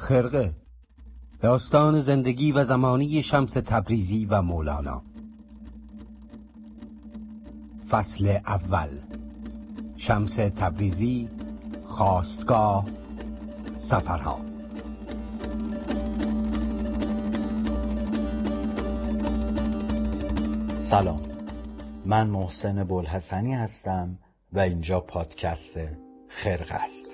خرقه، داستان زندگی و زمانی شمس تبریزی و مولانا. فصل اول، شمس تبریزی، خواستگاه، سفرها. سلام، من محسن بوالحسنی هستم و اینجا پادکست خرقه است.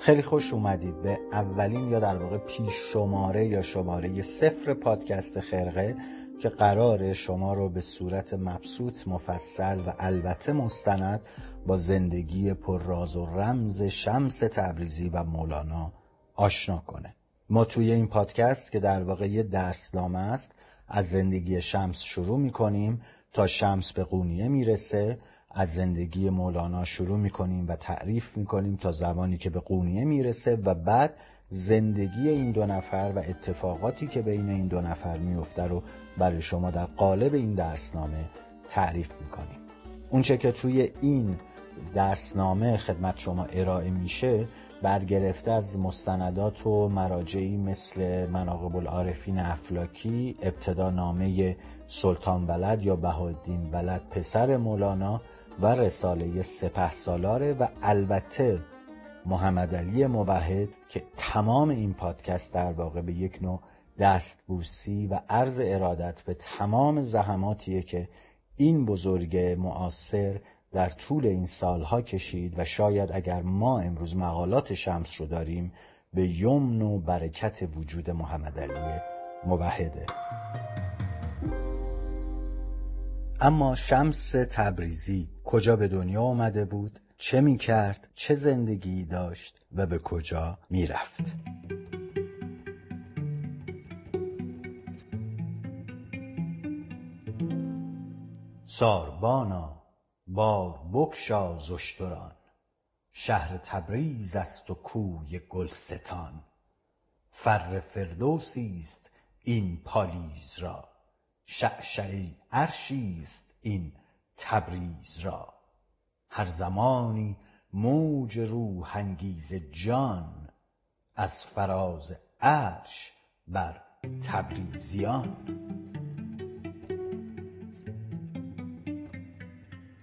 خیلی خوش اومدید به اولین یا در واقع پیش شماره یا شماره 0 پادکست خرقه که قراره شما رو به صورت مبسوط، مفصل و البته مستند با زندگی پر راز و رمز شمس تبریزی و مولانا آشنا کنه. ما توی این پادکست که در واقع یه درسنامه است، از زندگی شمس شروع می‌کنیم تا شمس به قونیه میرسه، از زندگی مولانا شروع می‌کنیم و تعریف می‌کنیم تا زمانی که به قونیه میرسه و بعد زندگی این دو نفر و اتفاقاتی که بین این دو نفر میفته رو برای شما در قالب این درسنامه تعریف می‌کنیم. اونچه که توی این درسنامه خدمت شما ارائه میشه برگرفته از مستندات و مراجعی مثل مناقب العارفین افلاکی، ابتدا نامه سلطان ولد یا بهاءالدین ولد پسر مولانا و رساله سپهسالاره و البته محمد علی موحد که تمام این پادکست در واقع به یک نوع دستبوسی و عرض ارادت به تمام زحماتیه که این بزرگ معاصر در طول این سالها کشید و شاید اگر ما امروز مقالات شمس رو داریم به یمن و برکت وجود محمد علی موحده. اما شمس تبریزی کجا به دنیا آمده بود؟ چه می کرد؟ چه زندگی داشت و به کجا می رفت؟ ساربانا بار بکشا زشتران، شهر تبریز است و کوی گلستان، فر فردوسی است این پالیز را، شعشعه عرشی است این تبریز را، هر زمانی موج روح انگیز جان، از فراز عرش بر تبریزیان.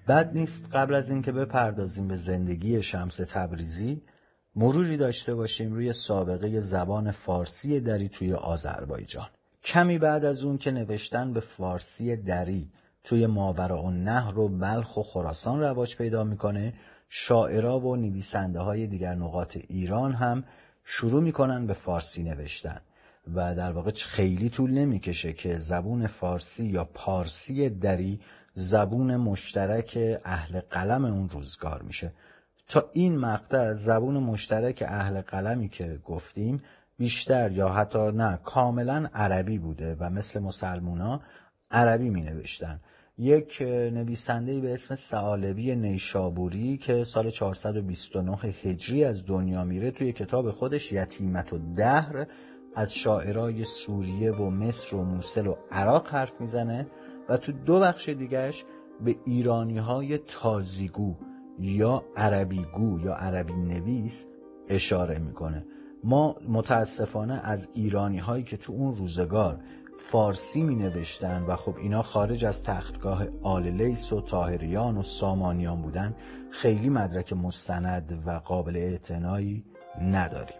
بد نیست قبل از این که بپردازیم به زندگی شمس تبریزی مروری داشته باشیم روی سابقه زبان فارسی دری توی آذربایجان. کمی بعد از اون که نوشتن به فارسی دری توی ماوراءالنهر و بلخ و خراسان رواج پیدا میکنه، شاعرها و نویسنده های دیگر نقاط ایران هم شروع میکنن به فارسی نوشتن و در واقع خیلی طول نمیکشه که زبان فارسی یا پارسی دری زبون مشترک اهل قلم اون روزگار میشه. تا این مقطع زبون مشترک اهل قلمی که گفتیم بیشتر یا حتی نه کاملا عربی بوده و مثل مسلمونا عربی می نوشتن. یک نویسندهی به اسم ثعالبی نیشابوری که سال 429 هجری از دنیا میره توی کتاب خودش یتیمت و دهر از شاعرای سوریه و مصر و موصل و عراق حرف میزنه و تو دو بخش دیگهش به ایرانی‌های تازیگو یا عربیگو یا عربی نویس اشاره میکنه. ما متاسفانه از ایرانی‌هایی که تو اون روزگار فارسی مینوشتن و خب اینا خارج از تختگاه آل لیث و طاهریان و سامانیان بودن خیلی مدرک مستند و قابل اعتنایی نداریم.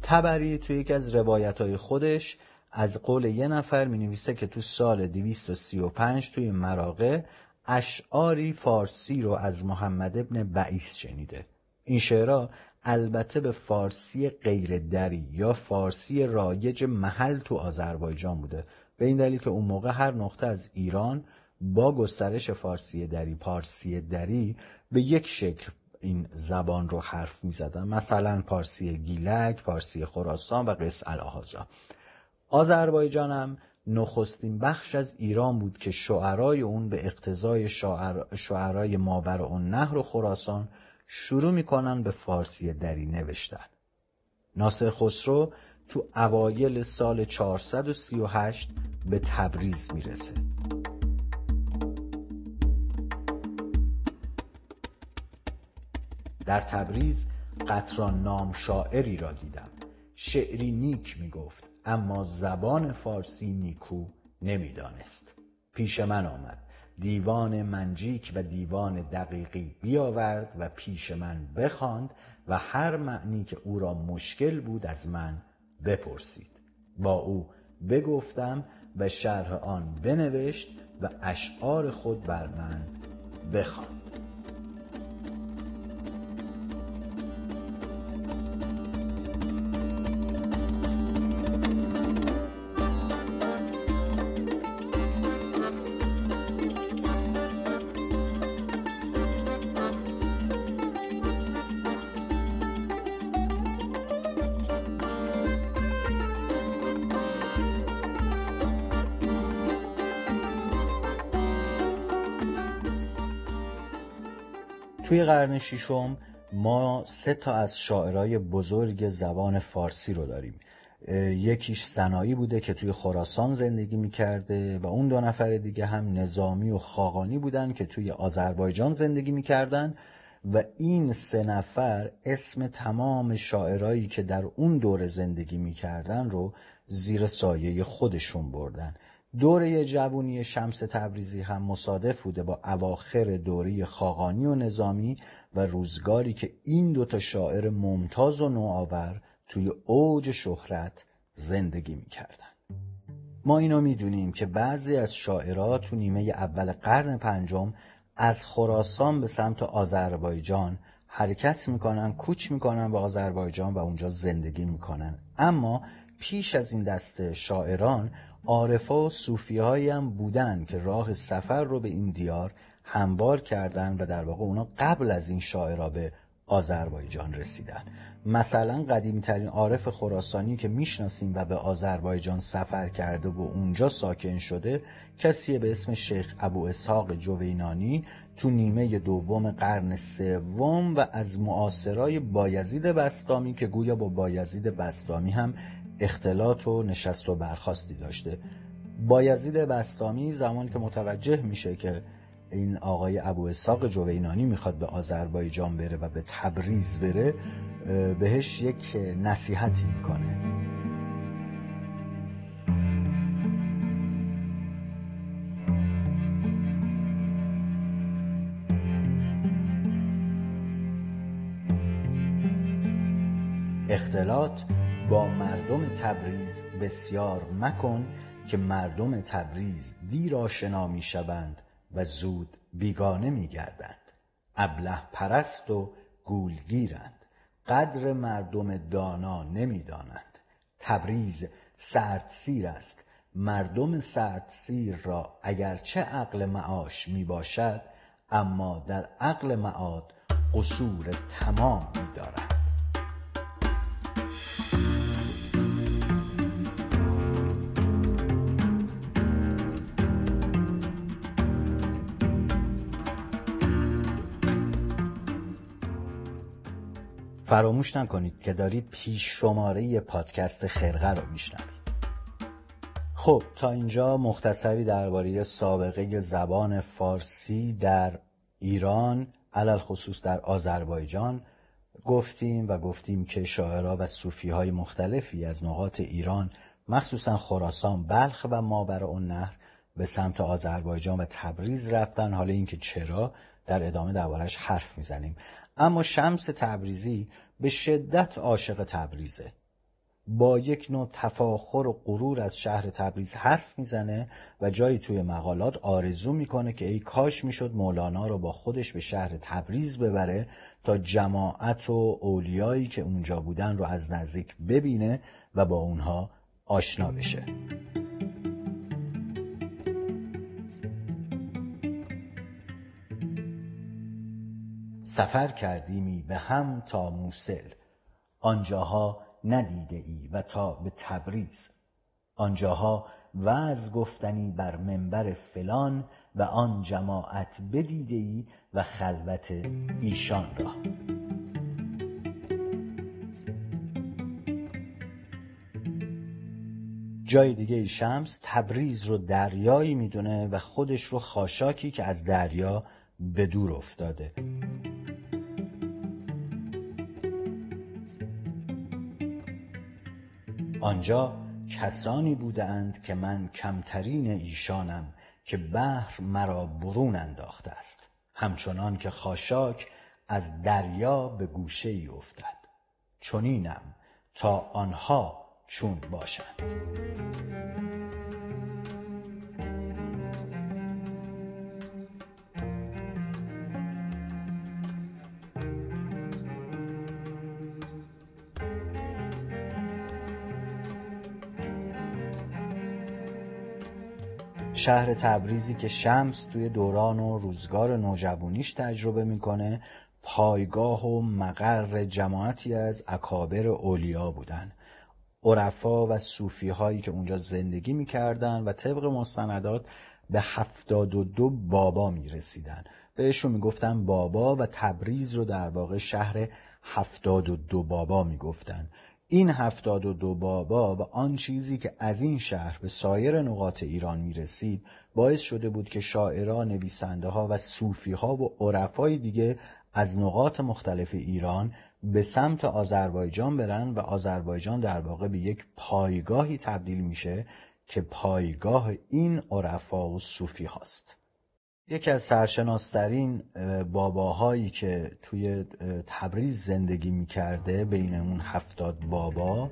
طبری توی یکی از روایت‌های خودش از قول یه نفر می‌نویسه که تو سال 235 توی مراغه اشعاری فارسی رو از محمد ابن بعیث شنیده. این شعرها البته به فارسی غیر دری یا فارسی رایج محل تو آذربایجان بوده، به این دلیل که اون موقع هر نقطه از ایران با گسترش فارسی دری، پارسی دری به یک شکل این زبان رو حرف می زدن. مثلا پارسی گیلک، پارسی خراسان و قصه الاحازا. آذربایجان هم نخستین بخش از ایران بود که شعرای اون به اقتضای شعرای ماوراءالنهر و خراسان شروع می کنن به فارسی دری نوشتن. ناصر خسرو تو اوایل سال 438 به تبریز میرسه. در تبریز قطران نام شاعری را دیدم، شعری نیک میگفت اما زبان فارسی نیکو نمیدانست. پیش من آمد، دیوان منجیک و دیوان دقیقی بیاورد و پیش من بخواند و هر معنی که او را مشکل بود از من بپرسید. با او بگفتم و شرح آن بنوشت و اشعار خود بر من بخواند. توی قرن ششم ما 3 از شاعرای بزرگ زبان فارسی رو داریم. یکیش سنایی بوده که توی خراسان زندگی میکرده و اون 2 دیگه هم نظامی و خاقانی بودن که توی آذربایجان زندگی میکردن و این 3 اسم تمام شاعرایی که در اون دوره زندگی میکردن رو زیر سایه خودشون بردن. دوره جوانی شمس تبریزی هم مصادف بوده با اواخر دوره خاقانی و نظامی و روزگاری که این 2 شاعر ممتاز و نوآور توی اوج شهرت زندگی می‌کردن. ما اینو می‌دونیم که بعضی از شاعرها تو نیمه اول قرن 5 از خراسان به سمت آذربایجان حرکت می‌کنن، کوچ می‌کنن به آذربایجان و اونجا زندگی می‌کنن. اما پیش از این دسته شاعران عارفا و صوفی‌هایی هم بودن که راه سفر رو به این دیار هموار کردن و در واقع اونا قبل از این شاعرها به آذربایجان رسیدن. مثلا قدیمی‌ترین عارف خراسانی که میشناسیم و به آذربایجان سفر کرده و اونجا ساکن شده کسی به اسم شیخ ابو اسحاق جوینانی تو نیمه دوم قرن 3 و از معاصرای بایزید بسطامی که گویا با بایزید بسطامی هم اختلاط و نشست و برخاستی داشته. بایزید بسطامی زمان که متوجه میشه که این آقای ابو اسحاق جوینانی میخواد به آذربایجان بره و به تبریز بره بهش یک نصیحتی میکنه. اختلاط با مردم تبریز بسیار مکن که مردم تبریز دیر آشنا می شوند و زود بیگانه می گردند. ابله پرست و گولگیرند، قدر مردم دانا نمی دانند. تبریز سردسیر است، مردم سردسیر را اگرچه عقل معاش می باشد اما در عقل معاد قصور تمام می دارند. فراموش نکنید که دارید پیش شماره پادکست خرقه رو میشنوید. خب تا اینجا مختصری درباره سابقه زبان فارسی در ایران علل خصوص در آذربایجان گفتیم و گفتیم که شاعرها و صوفیهای مختلفی از نقاط ایران مخصوصا خراسان، بلخ و ماوراءالنهر به سمت آذربایجان و تبریز رفتن. حالا اینکه چرا در ادامه دربارش حرف میزنیم. اما شمس تبریزی به شدت عاشق تبریزه، با یک نوع تفاخر و غرور از شهر تبریز حرف میزنه و جایی توی مقالات آرزو میکنه که ای کاش میشد مولانا رو با خودش به شهر تبریز ببره تا جماعت و اولیایی که اونجا بودن رو از نزدیک ببینه و با اونها آشنا بشه. سفر کردیمی به هم تا موصل، آنجاها ندیده ای و تا به تبریز. آنجاها وعظ گفتنی بر منبر فلان و آن جماعت بدیده ای و خلوت ایشان را. جای دیگه شمس تبریز رو دریایی میدونه و خودش رو خاشاکی که از دریا به دور افتاده. آنجا کسانی بودند که من کمترین ایشانم که بحر مرا برون انداخته است، همچنان که خاشاک از دریا به گوشه ای افتد، چنینم تا آنها چون باشند. شهر تبریزی که شمس توی دوران و روزگار نوجوانیش تجربه میکنه پایگاه و مقر جماعتی از اکابر اولیا بودن، عرفا و صوفی هایی که اونجا زندگی میکردن و طبق مستندات به 72 بابا میرسیدن. بهشون میگفتن بابا و تبریز رو در واقع شهر 72 بابا میگفتن. این 72 بابا و آن چیزی که از این شهر به سایر نقاط ایران میرسید باعث شده بود که شاعران، نویسنده ها و صوفی ها و عرفای دیگه از نقاط مختلف ایران به سمت آذربایجان برن و آذربایجان در واقع به یک پایگاهی تبدیل میشه که پایگاه این عرفا و صوفی هاست. یکی از سرشناسترین باباهایی که توی تبریز زندگی میکرده بین اون 70 بابا،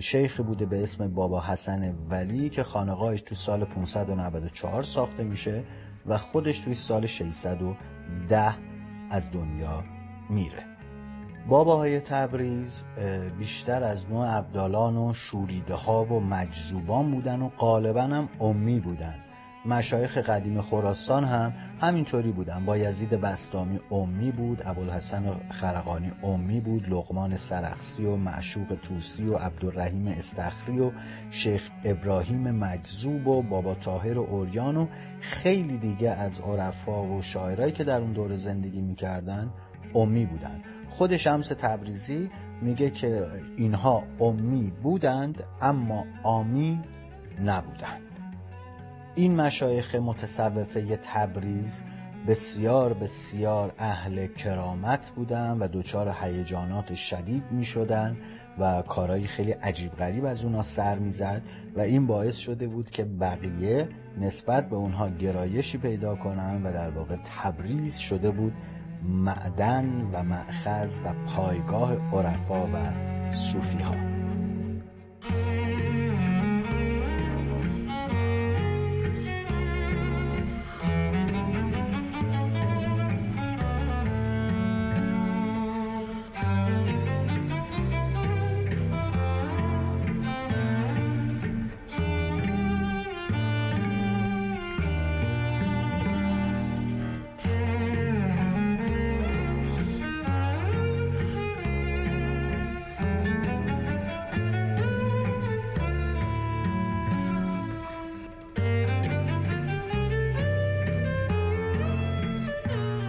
شیخ بوده به اسم بابا حسن ولی که خانقاهش تو سال 594 ساخته میشه و خودش توی سال 610 از دنیا میره. باباهای تبریز بیشتر از نوع ابدالان و شوریده ها و مجذوبان بودن و غالبا هم امی بودن. مشایخ قدیم خراسان هم همینطوری بودن. بایزید بسطامی امی بود، ابوالحسن خرقانی امی بود، لقمان سرخسی و معشوق طوسی و عبدالرحیم استخری و شیخ ابراهیم مجذوب و بابا طاهر اوریان و خیلی دیگه از عرفا و شاعرایی که در اون دوره زندگی می‌کردن امی بودن. خود شمس تبریزی میگه که اینها امی بودند اما عامی نبودند. این مشایخ متصوفه تبریز بسیار بسیار اهل کرامت بودن و دچار هیجانات شدید می شدن و کارهای خیلی عجیب غریب از اونا سر می زد و این باعث شده بود که بقیه نسبت به اونها گرایشی پیدا کنن و در واقع تبریز شده بود معدن و مأخذ و پایگاه عرفا و صوفی ها.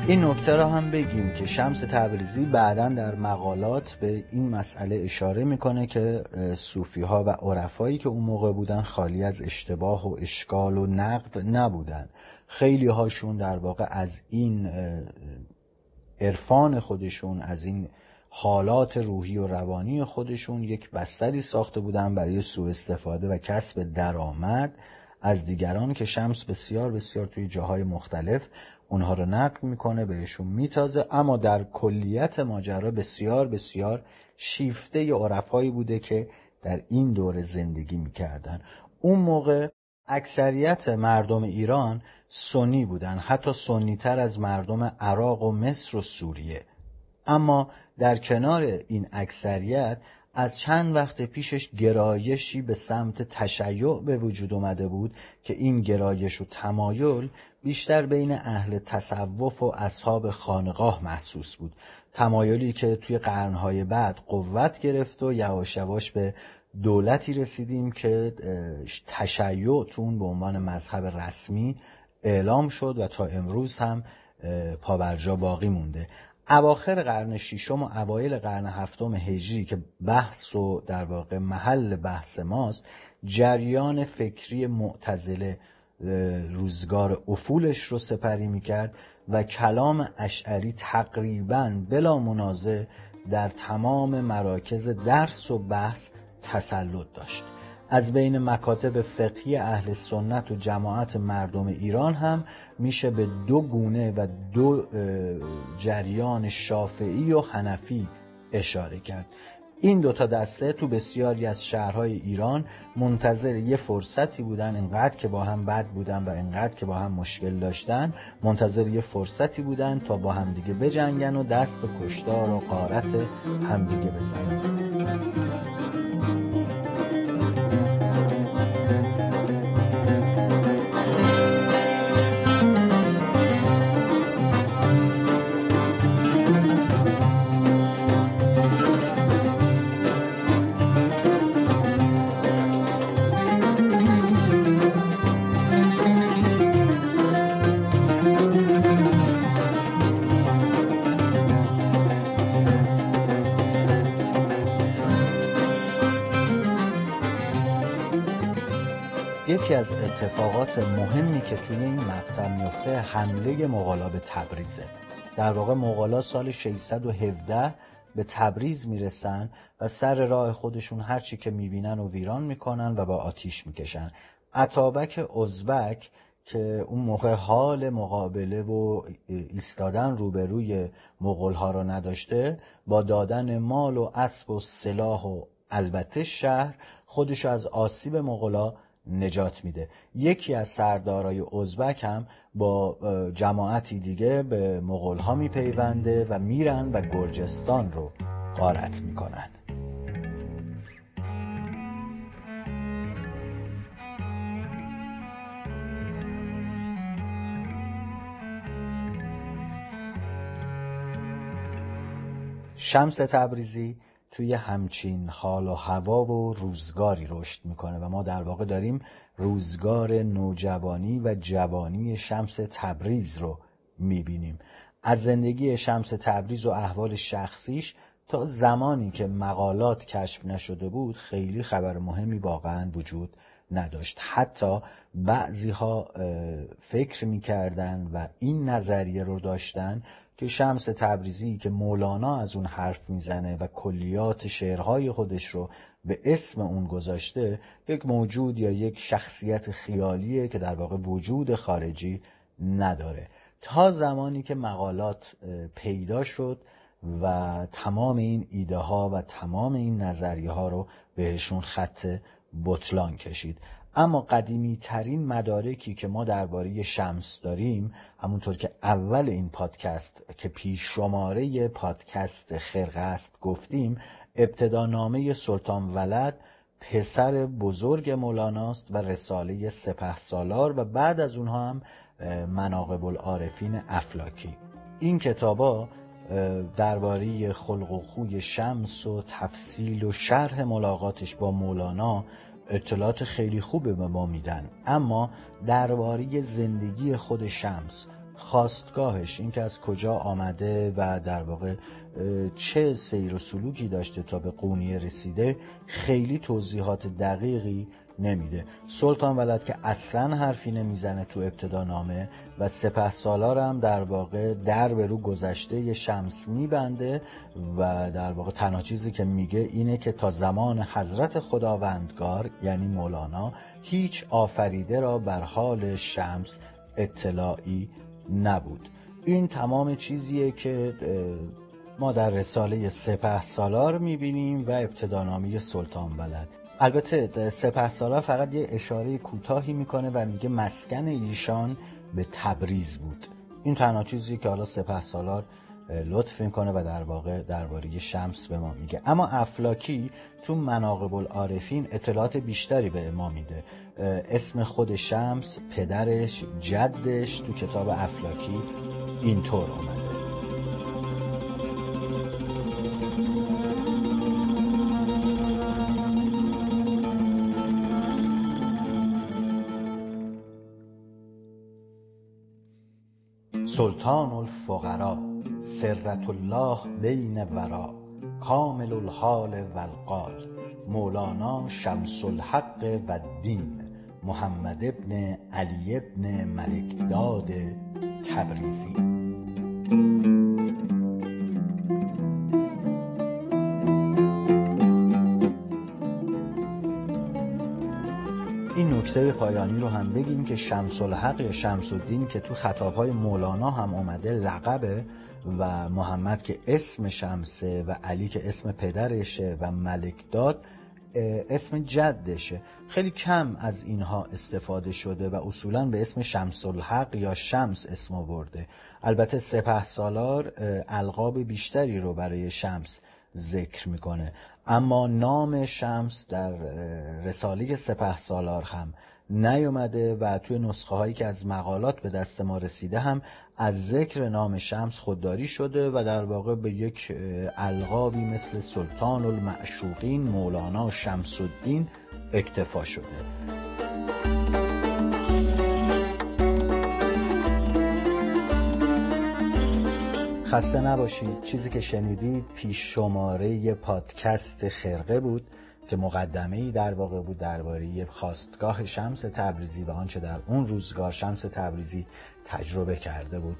این نکته را هم بگیم که شمس تبریزی بعداً در مقالات به این مسئله اشاره میکنه که صوفی ها و عرفایی که اون موقع بودن خالی از اشتباه و اشکال و نقد نبودن. خیلی هاشون در واقع از این عرفان خودشون، از این حالات روحی و روانی خودشون یک بستری ساخته بودن برای سوء استفاده و کسب درآمد از دیگران که شمس بسیار بسیار توی جاهای مختلف اونها رو نقد میکنه، بهشون میتازه، اما در کلیت ماجرا بسیار بسیار شیفته ی عرفایی بوده که در این دوره زندگی میکردن. اون موقع اکثریت مردم ایران سنی بودن، حتی سنی‌تر از مردم عراق و مصر و سوریه. اما در کنار این اکثریت از چند وقت پیشش گرایشی به سمت تشیع به وجود اومده بود که این گرایش و تمایل بیشتر بین اهل تصوف و اصحاب خانقاه محسوس بود، تمایلی که توی قرنهای بعد قوت گرفت و یواش یواش به دولتی رسیدیم که تشیع تون به عنوان مذهب رسمی اعلام شد و تا امروز هم پابرجا باقی مونده. اواخر قرن ششم و اوایل قرن هفتم هجری که بحث و در واقع محل بحث ماست، جریان فکری معتزله روزگار افولش رو سپری میکرد و کلام اشعری تقریباً بلا منازع در تمام مراکز درس و بحث تسلط داشت. از بین مکاتب فقهی اهل سنت و جماعت مردم ایران هم میشه به دو گونه و دو جریان شافعی و حنفی اشاره کرد. این دوتا دسته تو بسیاری از شهرهای ایران منتظر یه فرصتی بودن، انقدر که با هم بد بودن و انقدر که با هم مشکل داشتن، منتظر یه فرصتی بودن تا با همدیگه بجنگن و دست به کشتار و غارت همدیگه بزنن. یکی از اتفاقات مهمی که توی این مقطع میفته حمله مغولا به تبریزه. در واقع مغولا سال 617 به تبریز میرسن و سر راه خودشون هرچی که میبینن و ویران میکنن و با آتیش میکشن. اتابک ازبک که اون موقع حال مقابله و ایستادن روبروی مغولها را نداشته، با دادن مال و اسب و سلاح و البته شهر خودشو از آسیب مغولا نجات میده. یکی از سردارای ازبک هم با جماعتی دیگه به مغولها میپیونده و میرن و گرجستان رو غارت میکنن. شمس تبریزی توی همچین حال و هوا و روزگاری رشد میکنه و ما در واقع داریم روزگار نوجوانی و جوانی شمس تبریز رو میبینیم. از زندگی شمس تبریز و احوال شخصیش تا زمانی که مقالات کشف نشده بود خیلی خبر مهمی واقعا وجود نداشت. حتی بعضیها فکر میکردن و این نظریه رو داشتن که شمس تبریزی که مولانا از اون حرف میزنه و کلیات شعرهای خودش رو به اسم اون گذاشته، یک موجود یا یک شخصیت خیالیه که در واقع وجود خارجی نداره. تا زمانی که مقالات پیدا شد و تمام این ایده ها و تمام این نظریه ها رو بهشون خط بطلان کشید. اما قدیمی ترین مدارکی که ما درباره شمس داریم، همونطور که اول این پادکست که پیش شماره پادکست خرقه است گفتیم، ابتدانامه سلطان ولد پسر بزرگ مولاناست و رساله سپهسالار و بعد از اونها هم مناقب العارفین افلاکی. این کتابا درباره خلق و خوی شمس و تفصیل و شرح ملاقاتش با مولانا اطلاعات خیلی خوبه به ما میدن، اما درباره زندگی خود شمس، خاستگاهش، اینکه از کجا آمده و در واقع چه سیر و سلوکی داشته تا به قونیه رسیده، خیلی توضیحات دقیقی نمیده. سلطان ولد که اصلا حرفی نمیزنه تو ابتدا نامه و سپهسالار هم در واقع در به رو گذشته شمس میبنده و در واقع تنها چیزی که میگه اینه که تا زمان حضرت خداوندگار یعنی مولانا هیچ آفریده را بر حال شمس اطلاعی نبود. این تمام چیزیه که ما در رساله سپهسالار میبینیم و ابتدانامی سلطان ولد. البته سپهسالار فقط یه اشاره کوتاهی میکنه و میگه مسکن ایشان به تبریز بود. این تنها چیزی که حالا سپهسالار لطف میکنه و در واقع درباره شمس به ما میگه. اما افلاکی تو مناقب العارفین اطلاعات بیشتری به ما میده. اسم خود شمس، پدرش، جدش تو کتاب افلاکی اینطور اومده. سلطان الفقراء سرت الله بین ورا کامل الحال و القال مولانا شمس الحق و الدین محمد ابن علی ابن ملکداد تبریزی. این نکته پایانی رو هم بگیم که شمس الحق یا شمس الدین که تو خطابهای مولانا هم اومده لقبه و محمد که اسم شمسه و علی که اسم پدرشه و ملکداد اسم جدشه. خیلی کم از اینها استفاده شده و اصولاً به اسم شمس الحق یا شمس اسم آورده. البته سپهسالار القاب بیشتری رو برای شمس ذکر میکنه، اما نام شمس در رساله سپهسالار هم نیومده و توی نسخه هایی که از مقالات به دست ما رسیده هم از ذکر نام شمس خودداری شده و در واقع به یک القابی مثل سلطان المعشوقین مولانا شمس الدین اکتفا شده. خسته نباشید. چیزی که شنیدید پیش شماره پادکست خرقه بود که مقدمه‌ای در واقع بود درباره خاستگاه شمس تبریزی و آنچه در اون روزگار شمس تبریزی تجربه کرده بود.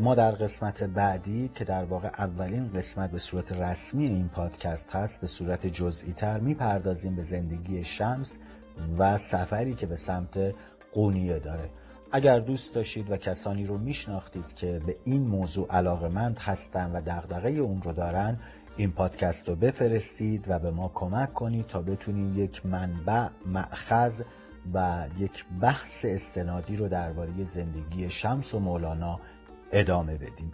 ما در قسمت بعدی که در واقع اولین قسمت به صورت رسمی این پادکست هست به صورت جزئی تر میپردازیم به زندگی شمس و سفری که به سمت قونیه داره. اگر دوست داشتید و کسانی رو میشناختید که به این موضوع علاقه‌مند هستن و دغدغه اون رو دارن این پادکست رو بفرستید و به ما کمک کنید تا بتونیم یک منبع، مأخذ و یک بحث استنادی رو درباره زندگی شمس و مولانا ادامه بدیم.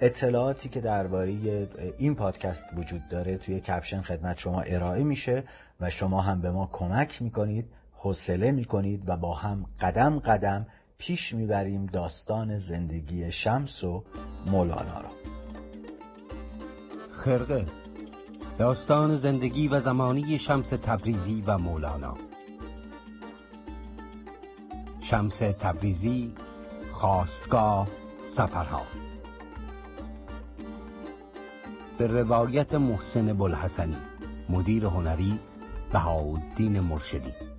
اطلاعاتی که درباره این پادکست وجود داره توی کپشن خدمت شما ارائه میشه و شما هم به ما کمک میکنید، حوصله میکنید و با هم قدم قدم پیش میبریم داستان زندگی شمس و مولانا را. خرقه، داستان زندگی و زمانی شمس تبریزی و مولانا. شمس تبریزی، خاستگاه، سفرها. به روایت محسن بوالحسنی، مدیر هنری بهاءالدین مرشدی.